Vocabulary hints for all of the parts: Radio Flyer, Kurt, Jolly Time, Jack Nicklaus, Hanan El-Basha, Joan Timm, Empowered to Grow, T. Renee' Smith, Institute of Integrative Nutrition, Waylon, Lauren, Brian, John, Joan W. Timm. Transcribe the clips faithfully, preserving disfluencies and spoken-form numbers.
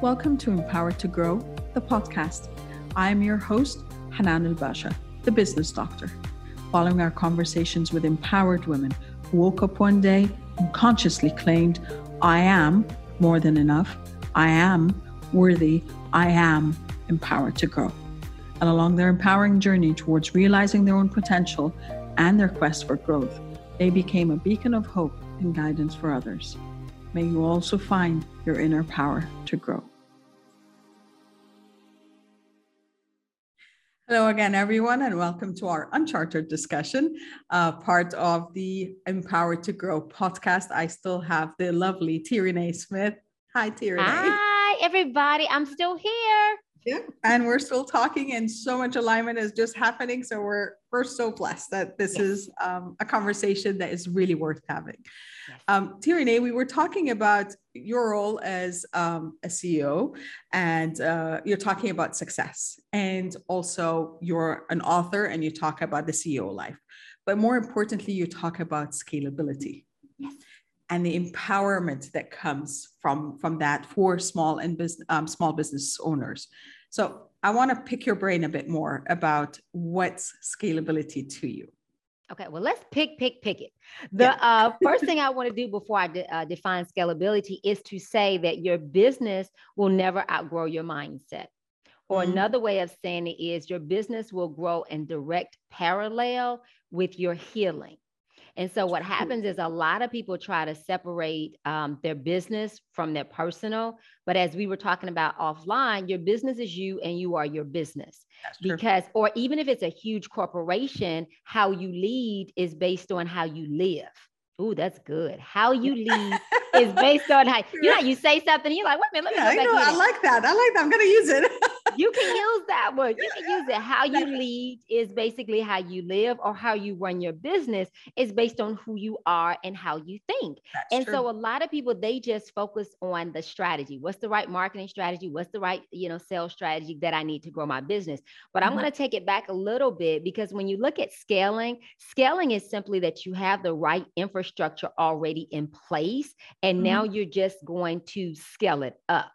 Welcome to Empowered to Grow, the podcast. I am your host, Hanan El-Basha, the business doctor. Following our conversations with empowered women who woke up one day and consciously claimed, I am more than enough, I am worthy, I am empowered to grow. And along their empowering journey towards realizing their own potential and their quest for growth, they became a beacon of hope and guidance for others. May you also find your inner power to grow. Hello again, everyone, and welcome to our Uncharted discussion, uh, part of the Empowered to Grow podcast. I still have the lovely T. Renee' Smith. Hi, T. Renee. Hi, everybody. I'm still here. Yeah, and we're still talking, and so much alignment is just happening. So we're we're so blessed that this yes. is um, a conversation that is really worth having. Yes. Um, T. Renee, we were talking about your role as um, a C E O, and uh, you're talking about success, and also you're an author, and you talk about the C E O life. But more importantly, you talk about scalability. Yes. And the empowerment that comes from, from that for small and business, um, small business owners. So I want to pick your brain a bit more about what's scalability to you. Okay, well, let's pick, pick, pick it. The yeah. uh, first thing I want to do before I de- uh, define scalability is to say that your business will never outgrow your mindset. Or mm-hmm. another way of saying it is your business will grow in direct parallel with your healing. And so what happens is a lot of people try to separate um, their business from their personal, but as we were talking about offline, your business is you and you are your business. That's because, true. Or even if it's a huge corporation, how you lead is based on how you live. Ooh, that's good. How you lead is based on how, you know, you say something, you're like, wait a minute, let me yeah, go back I know, I like that. I like that. I'm going to use it. You can use that word. You can use it. How you lead is basically how you live, or how you run your business is based on who you are and how you think. That's and true. So a lot of people, they just focus on the strategy. What's the right marketing strategy? What's the right, you know, sales strategy that I need to grow my business? But mm-hmm. I'm going to take it back a little bit, because when you look at scaling, scaling is simply that you have the right infrastructure already in place, and mm-hmm. now you're just going to scale it up.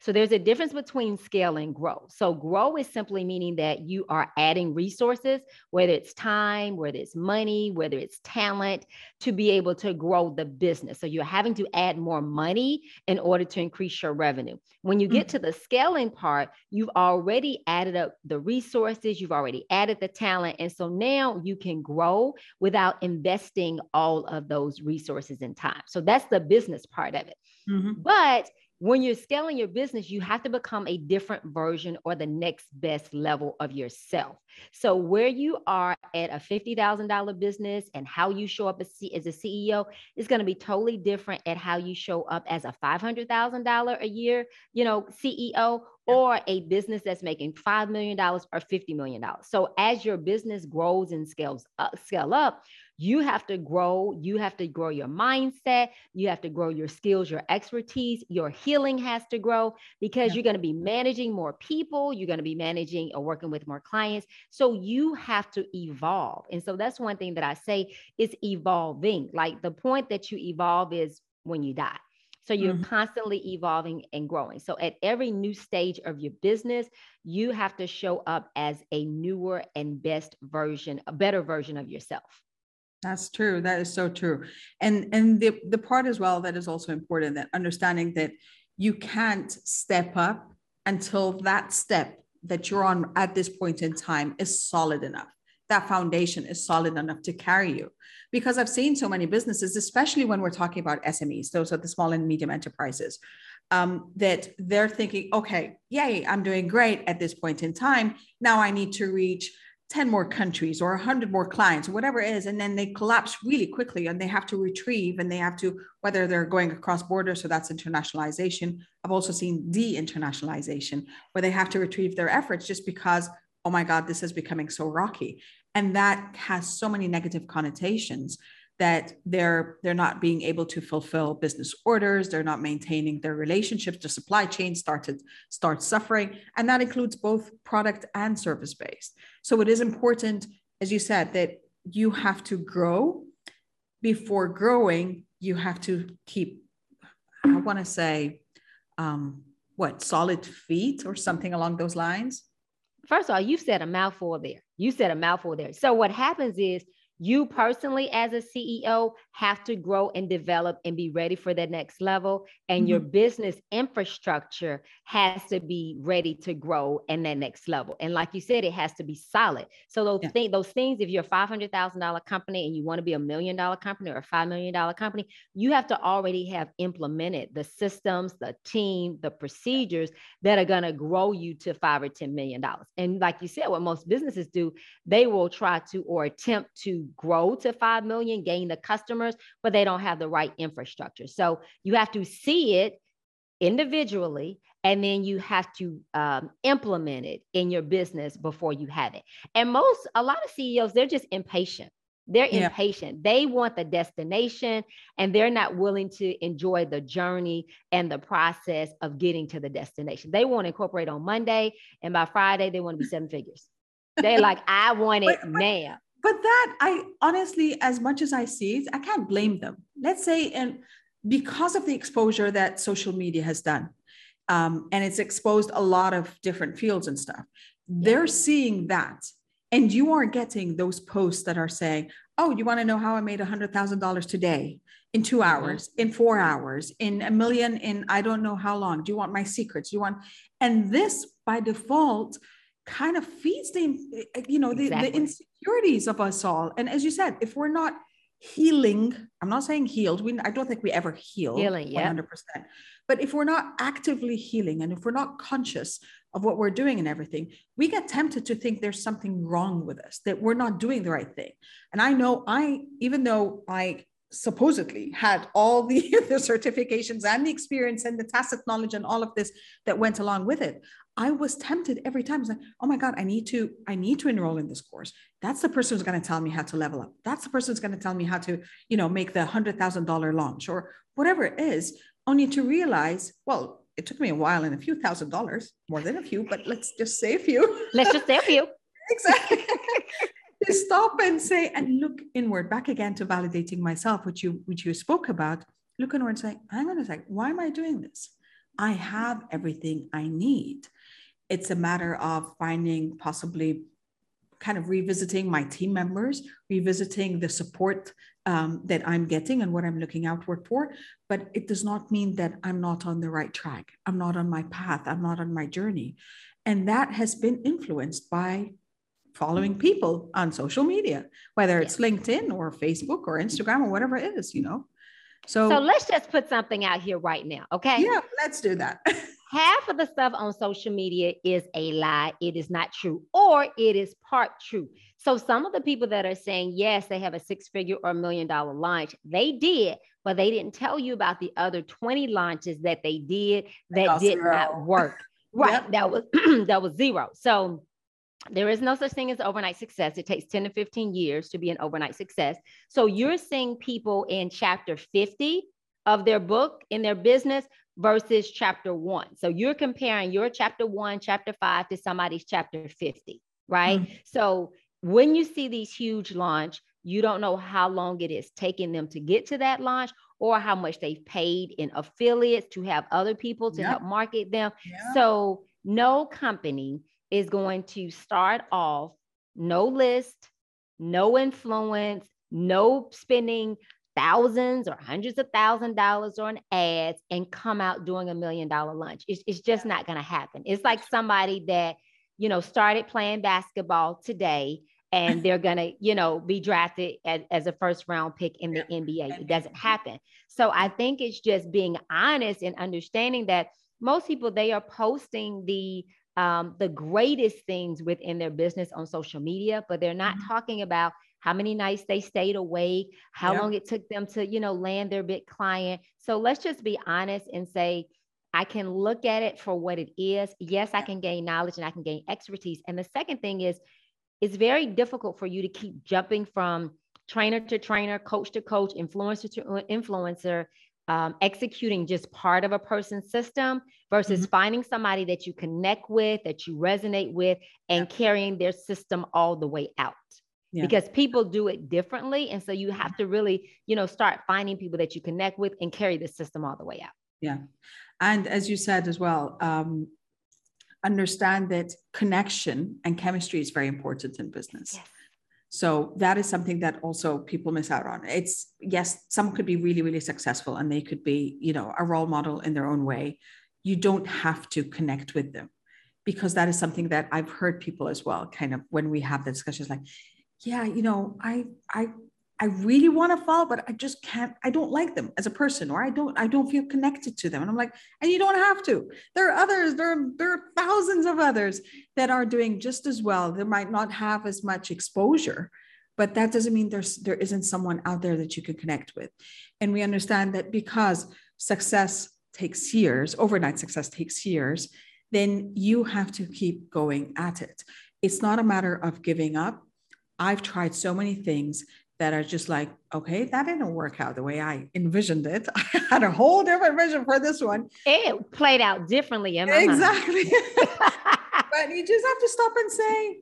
So there's a difference between scale and grow. So grow is simply meaning that you are adding resources, whether it's time, whether it's money, whether it's talent, to be able to grow the business. So you're having to add more money in order to increase your revenue. When you get mm-hmm. to the scaling part, you've already added up the resources, you've already added the talent. And so now you can grow without investing all of those resources and time. So that's the business part of it. Mm-hmm. But when you're scaling your business, you have to become a different version or the next best level of yourself. So where you are at a fifty thousand dollars business and how you show up as a C E O is going to be totally different at how you show up as a five hundred thousand dollars a year, you know, C E O, or a business that's making five million dollars or fifty million dollars. So as your business grows and scales up, scale up, you have to grow. You have to grow your mindset. You have to grow your skills, your expertise, your healing has to grow, because yeah. you're going to be managing more people. You're going to be managing or working with more clients. So you have to evolve. And so that's one thing that I say is evolving. Like the point that you evolve is when you die. So you're mm-hmm. constantly evolving and growing. So at every new stage of your business, you have to show up as a newer and best version, a better version of yourself. That's true. That is so true. And and the, the part as well that is also important, that understanding that you can't step up until that step that you're on at this point in time is solid enough. That foundation is solid enough to carry you. Because I've seen so many businesses, especially when we're talking about S M Es, those are the small and medium enterprises, um, that they're thinking, okay, yay, I'm doing great at this point in time. Now I need to reach ten more countries or one hundred more clients, or whatever it is. And then they collapse really quickly, and they have to retrieve, and they have to, whether they're going across borders, so that's internationalization. I've also seen de-internationalization, where they have to retrieve their efforts just because, oh my God, this is becoming so rocky. And that has so many negative connotations that they're, they're not being able to fulfill business orders. They're not maintaining their relationships. The supply chain started, starts suffering. And that includes both product and service-based. So it is important, as you said, that you have to grow. Before growing, you have to keep, I want to say, um, what, solid feet or something along those lines? First of all, you said a mouthful there. You said a mouthful there. So what happens is you personally as a C E O have to grow and develop and be ready for that next level. And mm-hmm. your business infrastructure has to be ready to grow in that next level. And like you said, it has to be solid. So those, yeah. th- those things, if you're a five hundred thousand dollars company and you want to be a million dollar company or a five million dollars company, you have to already have implemented the systems, the team, the procedures that are going to grow you to five or ten million dollars. And like you said, what most businesses do, they will try to, or attempt to grow to five million, gain the customers, but they don't have the right infrastructure. So you have to see it individually, and then you have to um, implement it in your business before you have it. And most, a lot of C E Os, they're just impatient. They're yeah. impatient. They want the destination, and they're not willing to enjoy the journey and the process of getting to the destination. They want to incorporate on Monday, and by Friday, they want to be seven figures. They're like, I want it now. But that, I honestly, as much as I see it, I can't blame them. Let's say, and because of the exposure that social media has done, um, and it's exposed a lot of different fields and stuff, they're seeing that. And you are getting those posts that are saying, oh, you want to know how I made one hundred thousand dollars today, in two hours, in four hours, in a million, in I don't know how long. Do you want my secrets? Do you want? And this, by default, kind of feeds the, you know, the, exactly. the insecurities of us all. And as you said, if we're not healing, I'm not saying healed, we, I don't think we ever heal healing, yeah. one hundred percent, but if we're not actively healing, and if we're not conscious of what we're doing and everything, we get tempted to think there's something wrong with us, that we're not doing the right thing. And I know I, even though I supposedly had all the, the certifications and the experience and the tacit knowledge and all of this that went along with it, I was tempted every time. I was like, oh my God, I need to, I need to enroll in this course. That's the person who's going to tell me how to level up. That's the person who's going to tell me how to, you know, make the one hundred thousand dollars launch or whatever it is, only to realize, well, it took me a while and a few thousand dollars, more than a few, but let's just say a few. Let's just say a few. Exactly. To stop and say, and look inward, back again to validating myself, which you, which you spoke about. Look inward and say, hang on a sec, why am I doing this? I have everything I need. It's a matter of finding, possibly kind of revisiting my team members, revisiting the support um, that I'm getting and what I'm looking outward for. But it does not mean that I'm not on the right track. I'm not on my path. I'm not on my journey. And that has been influenced by following people on social media, whether it's yeah. LinkedIn or Facebook or Instagram or whatever it is, you know. So, so let's just put something out here right now. Okay. Yeah, let's do that. Half of the stuff on social media is a lie. It is not true, or it is part true. So some of the people that are saying, yes, they have a six figure or a million dollar launch, they did, but they didn't tell you about the other twenty launches that they did that did zero. Not work. Right. Yep. That was, that was zero. So there is no such thing as overnight success. It takes ten to fifteen years to be an overnight success. So you're seeing people in chapter fifty of their book in their business versus chapter one. So you're comparing your chapter one, chapter five to somebody's chapter fifty, right? Mm-hmm. So when you see these huge launch, you don't know how long it is taking them to get to that launch, or how much they've paid in affiliates to have other people to yep. help market them. Yep. So no company is going to start off no list, no influence, no spending thousands or hundreds of thousand dollars on ads and come out doing a million dollar lunch. It's, it's just not going to happen. It's like somebody that, you know, started playing basketball today and they're going to, you know, be drafted as, as a first round pick in the yeah. N B A. It doesn't happen. So I think it's just being honest and understanding that most people, they are posting the Um, the greatest things within their business on social media, but they're not mm-hmm. talking about how many nights they stayed awake, how yeah. long it took them to, you know, land their big client. So let's just be honest and say, I can look at it for what it is. Yes, yeah. I can gain knowledge and I can gain expertise. And the second thing is, it's very difficult for you to keep jumping from trainer to trainer, coach to coach, influencer to influencer, Um, executing just part of a person's system versus mm-hmm. finding somebody that you connect with, that you resonate with, and yeah. carrying their system all the way out yeah. because people do it differently. And so you have to really, you know, start finding people that you connect with and carry the system all the way out. Yeah. And as you said as well, um, understand that connection and chemistry is very important in business. Yes. So that is something that also people miss out on. It's, yes, some could be really, really successful and they could be, you know, a role model in their own way. You don't have to connect with them, because that is something that I've heard people as well, kind of when we have the discussions like, yeah, you know, I, I, I really want to follow, but I just can't, I don't like them as a person, or I don't, I don't feel connected to them. And I'm like, and you don't have to. There are others, there are, there are thousands of others that are doing just as well. They might not have as much exposure, but that doesn't mean there's, there isn't someone out there that you can connect with. And we understand that because success takes years, overnight success takes years, then you have to keep going at it. It's not a matter of giving up. I've tried so many things that are just like, okay, that didn't work out the way I envisioned it. I had a whole different vision for this one. It played out differently in my Exactly. But you just have to stop and say,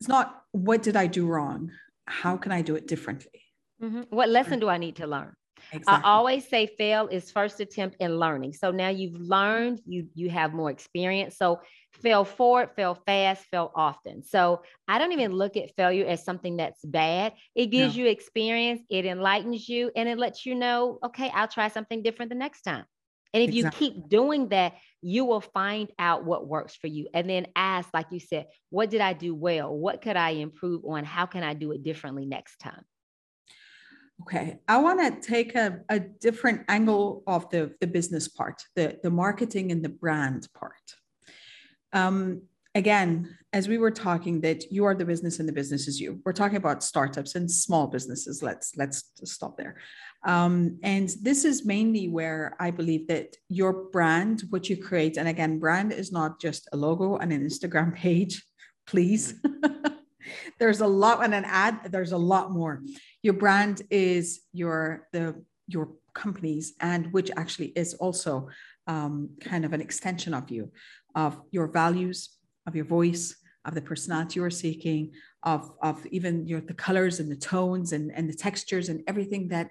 it's not, what did I do wrong? How can I do it differently? Mm-hmm. What lesson do I need to learn? Exactly. I always say fail is first attempt in learning. So now you've learned, you, you have more experience. So fail forward, fail fast, fail often. So I don't even look at failure as something that's bad. It gives no. you experience, it enlightens you, and it lets you know, okay, I'll try something different the next time. And if exactly. you keep doing that, you will find out what works for you. And then ask, like you said, what did I do well? What could I improve on? How can I do it differently next time? Okay, I want to take a, a different angle of the, the business part, the, the marketing and the brand part. Um, again, as we were talking that you are the business and the business is you, we're talking about startups and small businesses. Let's, let's stop there. Um, and this is mainly where I believe that your brand, what you create, and again, brand is not just a logo and an Instagram page, please. There's a lot, and an ad, there's a lot more. Your brand is your, the, your companies, and which actually is also um, kind of an extension of you, of your values, of your voice, of the personality you're seeking, of, of even your, the colors and the tones and, and the textures and everything that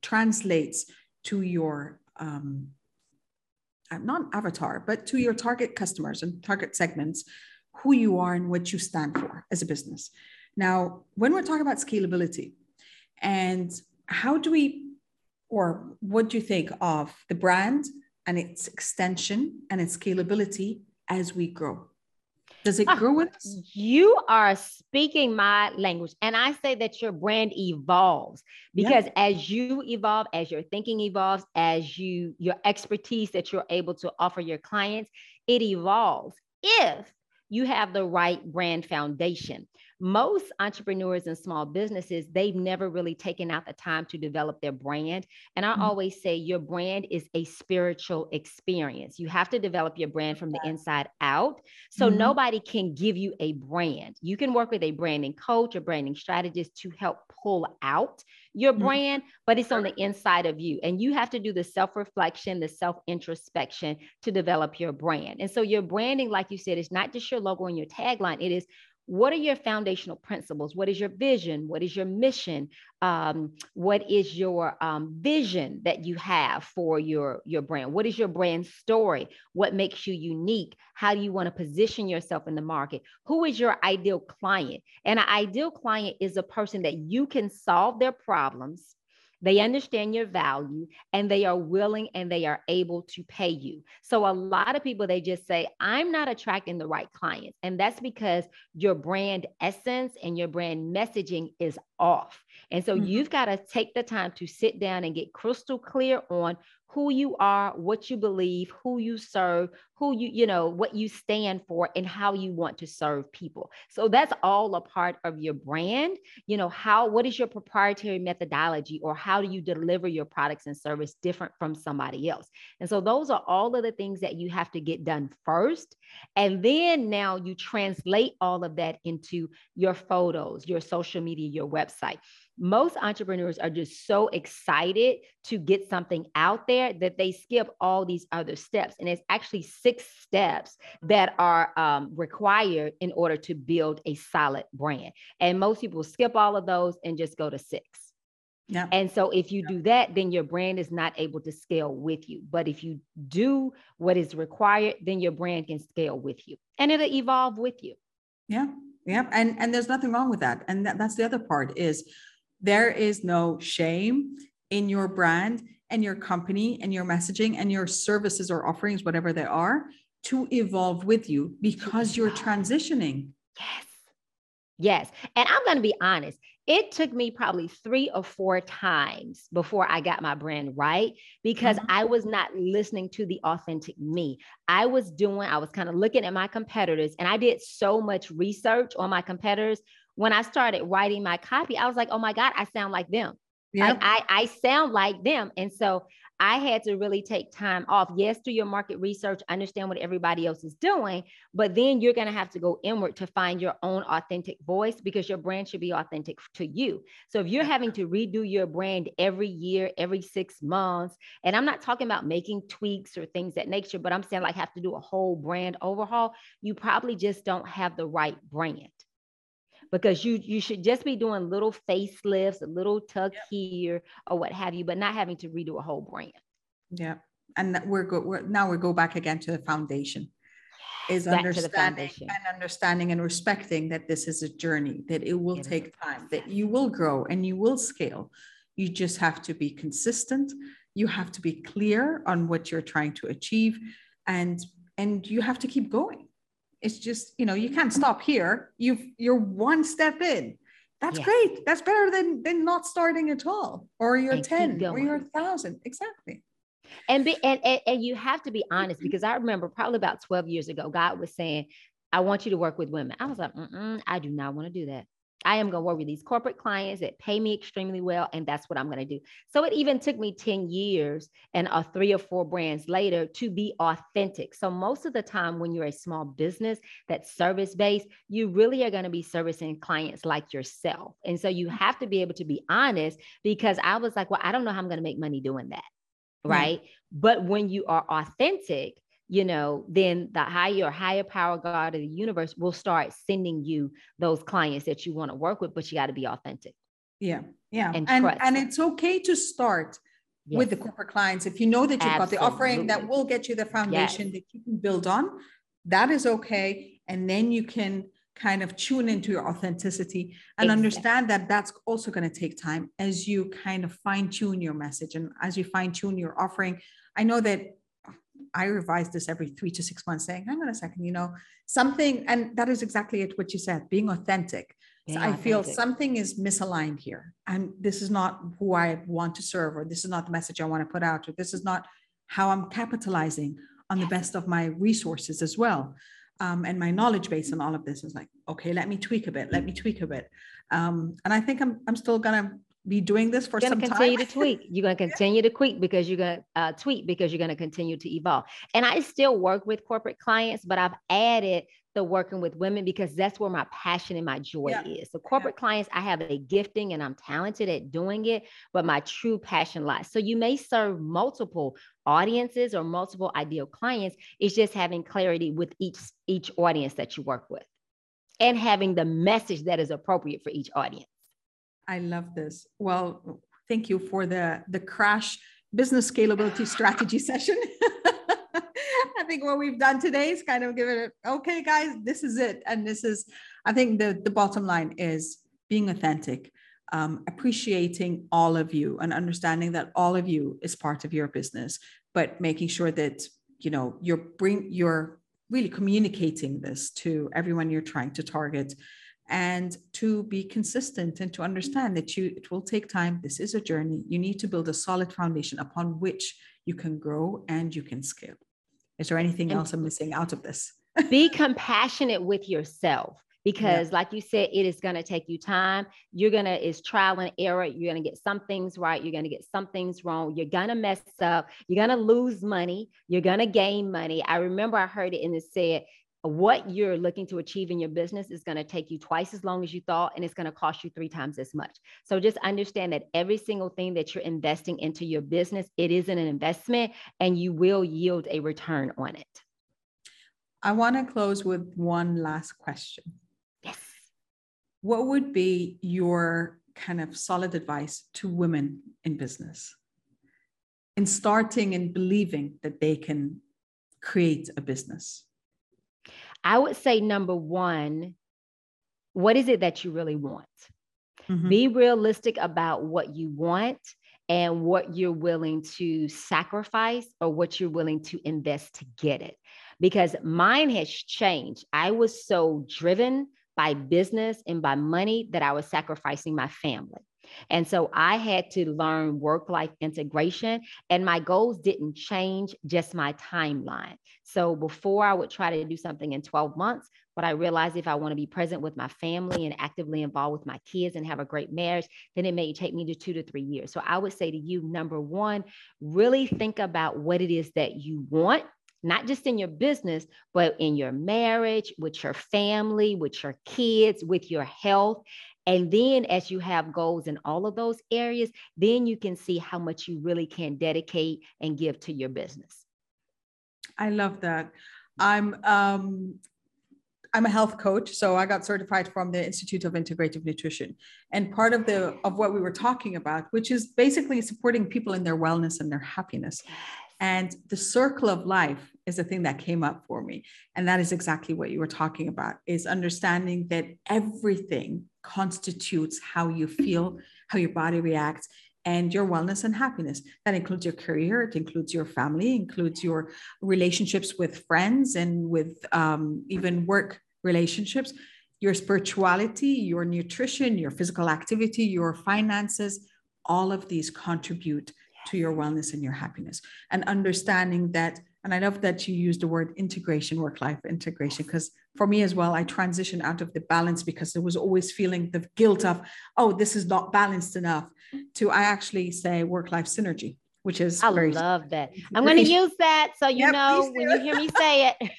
translates to your, um, not avatar, but to your target customers and target segments, who you are and what you stand for as a business. Now, when we're talking about scalability, and how do we, or what do you think of the brand and its extension and its scalability as we grow? Does it grow with us? You are speaking my language. And I say that your brand evolves, because yeah. as you evolve, as your thinking evolves, as you, your expertise that you're able to offer your clients, it evolves if you have the right brand foundation. Most entrepreneurs and small businesses, they've never really taken out the time to develop their brand. And I mm-hmm. always say your brand is a spiritual experience. You have to develop your brand from the inside out. So mm-hmm. nobody can give you a brand. You can work with a branding coach or branding strategist to help pull out your mm-hmm. brand, but it's on the inside of you. And you have to do the self-reflection, the self-introspection to develop your brand. And so your branding, like you said, is not just your logo and your tagline. It is, what are your foundational principles? What is your vision? What is your mission? Um, what is your um, vision that you have for your, your brand? What is your brand story? What makes you unique? How do you want to position yourself in the market? Who is your ideal client? And an ideal client is a person that you can solve their problems. They understand your value, and they are willing and they are able to pay you. So a lot of people, they just say, I'm not attracting the right clients. And that's because your brand essence and your brand messaging is off. And so mm-hmm. you've got to take the time to sit down and get crystal clear on who you are, what you believe, who you serve, who you, you know, what you stand for, and how you want to serve people. So that's all a part of your brand. You know, how, what is your proprietary methodology, or how do you deliver your products and service different from somebody else? And so those are all of the things that you have to get done first. And then now you translate all of that into your photos, your social media, your website. Most entrepreneurs are just so excited to get something out there that they skip all these other steps. And it's actually six steps that are um, required in order to build a solid brand. And most people skip all of those and just go to six. Yep. And so if you do that, then your brand is not able to scale with you. But if you do what is required, then your brand can scale with you and it'll evolve with you. Yeah. Yeah. And, and there's nothing wrong with that. And that, that's the other part is there is no shame in your brand and your company and your messaging and your services or offerings, whatever they are, to evolve with you because you're transitioning. Yes. Yes. And I'm going to be honest. It took me probably three or four times before I got my brand right, because mm-hmm. I was not listening to the authentic me. I was doing, I was kind of looking at my competitors, and I did so much research on my competitors. When I started writing my copy, I was like, oh my God, I sound like them. Yeah. Like I, I sound like them. And so I had to really take time off. Yes, through your market research, understand what everybody else is doing, but then you're going to have to go inward to find your own authentic voice, because your brand should be authentic to you. So if you're having to redo your brand every year, every six months, and I'm not talking about making tweaks or things that nature, but I'm saying like have to do a whole brand overhaul, you probably just don't have the right brand. Because you you should just be doing little facelifts, a little tuck yep. here or what have you, but not having to redo a whole brand. Yeah, and we're good. We're, now we go back again to the foundation, is back understanding foundation. and understanding and respecting that this is a journey, that it will it take time, that you will grow and you will scale. You just have to be consistent. You have to be clear on what you're trying to achieve, and and you have to keep going. It's just, you know, you can't stop here. You've, you're one step in. That's yes. great. That's better than, than not starting at all, or you're and ten or you're a thousand. Exactly. And, be, and, and, and you have to be honest, because I remember probably about twelve years ago, God was saying, I want you to work with women. I was like, Mm-mm, I do not want to do that. I am going to work with these corporate clients that pay me extremely well. And that's what I'm going to do. So it even took me ten years and uh, three or four brands later to be authentic. So most of the time when you're a small business that's service-based, you really are going to be servicing clients like yourself. And so you have to be able to be honest, because I was like, well, I don't know how I'm going to make money doing that. Right. Mm-hmm. But when you are authentic, you know, then the higher, higher power God of the universe will start sending you those clients that you want to work with, but you got to be authentic. Yeah. Yeah. And, and, and it's okay to start yes. with the corporate clients. If you know that you've Absolutely. got the offering that will get you the foundation yes. that you can build on, that is okay. And then you can kind of tune into your authenticity and exactly. understand that that's also going to take time as you kind of fine tune your message. And as you fine tune your offering, I know that I revise this every three to six months saying, hang on a second, you know, something, and that is exactly it, what you said, being authentic. Being so I authentic. feel something is misaligned here. And this is not who I want to serve, or this is not the message I want to put out, or this is not how I'm capitalizing on the best of my resources as well. Um, and my knowledge base and all of this is like, okay, let me tweak a bit. Let me tweak a bit. Um, and I think I'm, I'm still going to be doing this for some time. You're going to continue to tweet. You're going to continue to tweet because you're going to uh, tweet because you're going to continue to evolve. And I still work with corporate clients, but I've added the working with women because that's where my passion and my joy yeah. is. So corporate yeah. clients, I have a gifting and I'm talented at doing it, but my true passion lies. So you may serve multiple audiences or multiple ideal clients. It's just having clarity with each, each audience that you work with and having the message that is appropriate for each audience. I love this. Well, thank you for the, the crash business scalability strategy session. I think what we've done today is kind of give it, a, okay, guys, this is it. And this is, I think the, the bottom line is being authentic, um, appreciating all of you and understanding that all of you is part of your business, but making sure that, you know, you're bring, you're really communicating this to everyone you're trying to target, and to be consistent and to understand that you, it will take time. This is a journey. You need to build a solid foundation upon which you can grow and you can scale. Is there anything and else I'm missing out of this? Be compassionate with yourself, because yeah. like you said, it is going to take you time. You're going to, it's trial and error. You're going to get some things right. You're going to get some things wrong. You're going to mess up. You're going to lose money. You're going to gain money. I remember I heard it and it said, what you're looking to achieve in your business is going to take you twice as long as you thought, and it's going to cost you three times as much. So just understand that every single thing that you're investing into your business, it is an investment and you will yield a return on it. I want to close with one last question. Yes. What would be your kind of solid advice to women in business, in starting and believing that they can create a business? I would say, number one, what is it that you really want? Mm-hmm. Be realistic about what you want and what you're willing to sacrifice or what you're willing to invest to get it. Because mine has changed. I was so driven by business and by money that I was sacrificing my family. And so I had to learn work-life integration, and my goals didn't change, just my timeline. So before I would try to do something in twelve months, but I realized if I want to be present with my family and actively involved with my kids and have a great marriage, then it may take me to two to three years. So I would say to you, number one, really think about what it is that you want, not just in your business, but in your marriage, with your family, with your kids, with your health. And then as you have goals in all of those areas, then you can see how much you really can dedicate and give to your business. I love that. I'm, um, I'm a health coach, so I got certified from the Institute of Integrative Nutrition. And part of the of what we were talking about, which is basically supporting people in their wellness and their happiness. And the circle of life is the thing that came up for me. And that is exactly what you were talking about, is understanding that everything constitutes how you feel, how your body reacts, and your wellness and happiness. That includes your career, it includes your family, includes your relationships with friends and with um, even work relationships, your spirituality, your nutrition, your physical activity, your finances. All of these contribute to your wellness and your happiness. And understanding that, and I love that you use the word integration, work-life integration, because for me as well, I transitioned out of the balance because there was always feeling the guilt of, oh, this is not balanced enough, to I actually say work-life synergy, which is I very- love that. I'm going to use that so you yeah, know when you hear me say it.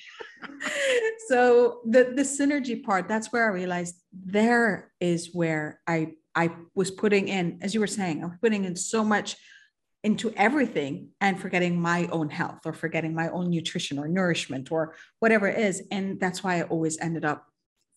So the, the synergy part, that's where I realized there is where I, I was putting in, as you were saying, I'm putting in so much into everything and forgetting my own health or forgetting my own nutrition or nourishment or whatever it is. And that's why I always ended up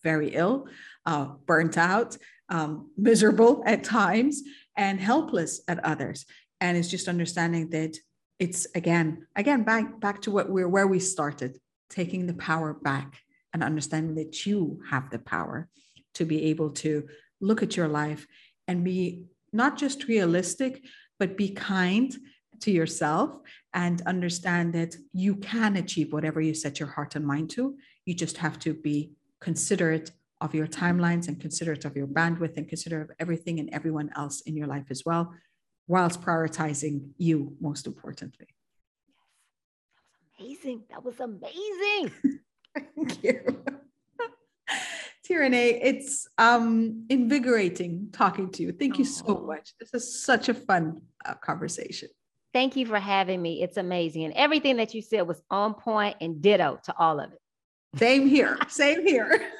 very ill, uh, burnt out, um, miserable at times, and helpless at others. And it's just understanding that it's again, again, back, back to what we're, where we started, taking the power back and understanding that you have the power to be able to look at your life and be not just realistic, but be kind to yourself and understand that you can achieve whatever you set your heart and mind to. You just have to be considerate of your timelines and considerate of your bandwidth and considerate of everything and everyone else in your life as well, whilst prioritizing you most importantly. Yes, that was amazing. That was amazing. Thank you. T. Renee, it's um, invigorating talking to you. Thank you so much. This is such a fun uh, conversation. Thank you for having me. It's amazing. And everything that you said was on point, and ditto to all of it. Same here. Same here.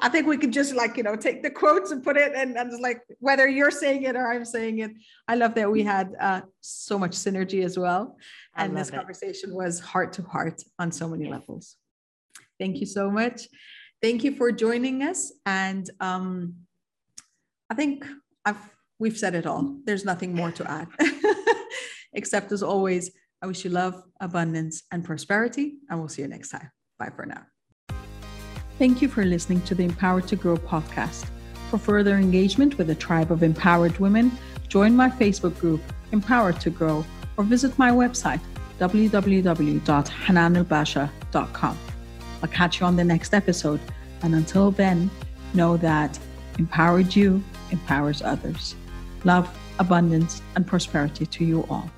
I think we could just like, you know, take the quotes and put it and I'm just like, whether you're saying it or I'm saying it. I love that we had uh, so much synergy as well. And this it. conversation was heart to heart on so many yes. levels. Thank you so much. Thank you for joining us. And um, I think I've, we've said it all. There's nothing more to add, except as always, I wish you love, abundance, and prosperity. And we'll see you next time. Bye for now. Thank you for listening to the Empowered to Grow podcast. For further engagement with a tribe of empowered women, join my Facebook group, Empowered to Grow, or visit my website, w w w dot hanan el basha dot com. I'll catch you on the next episode. And until then, know that empowered you empowers others. Love, abundance, and prosperity to you all.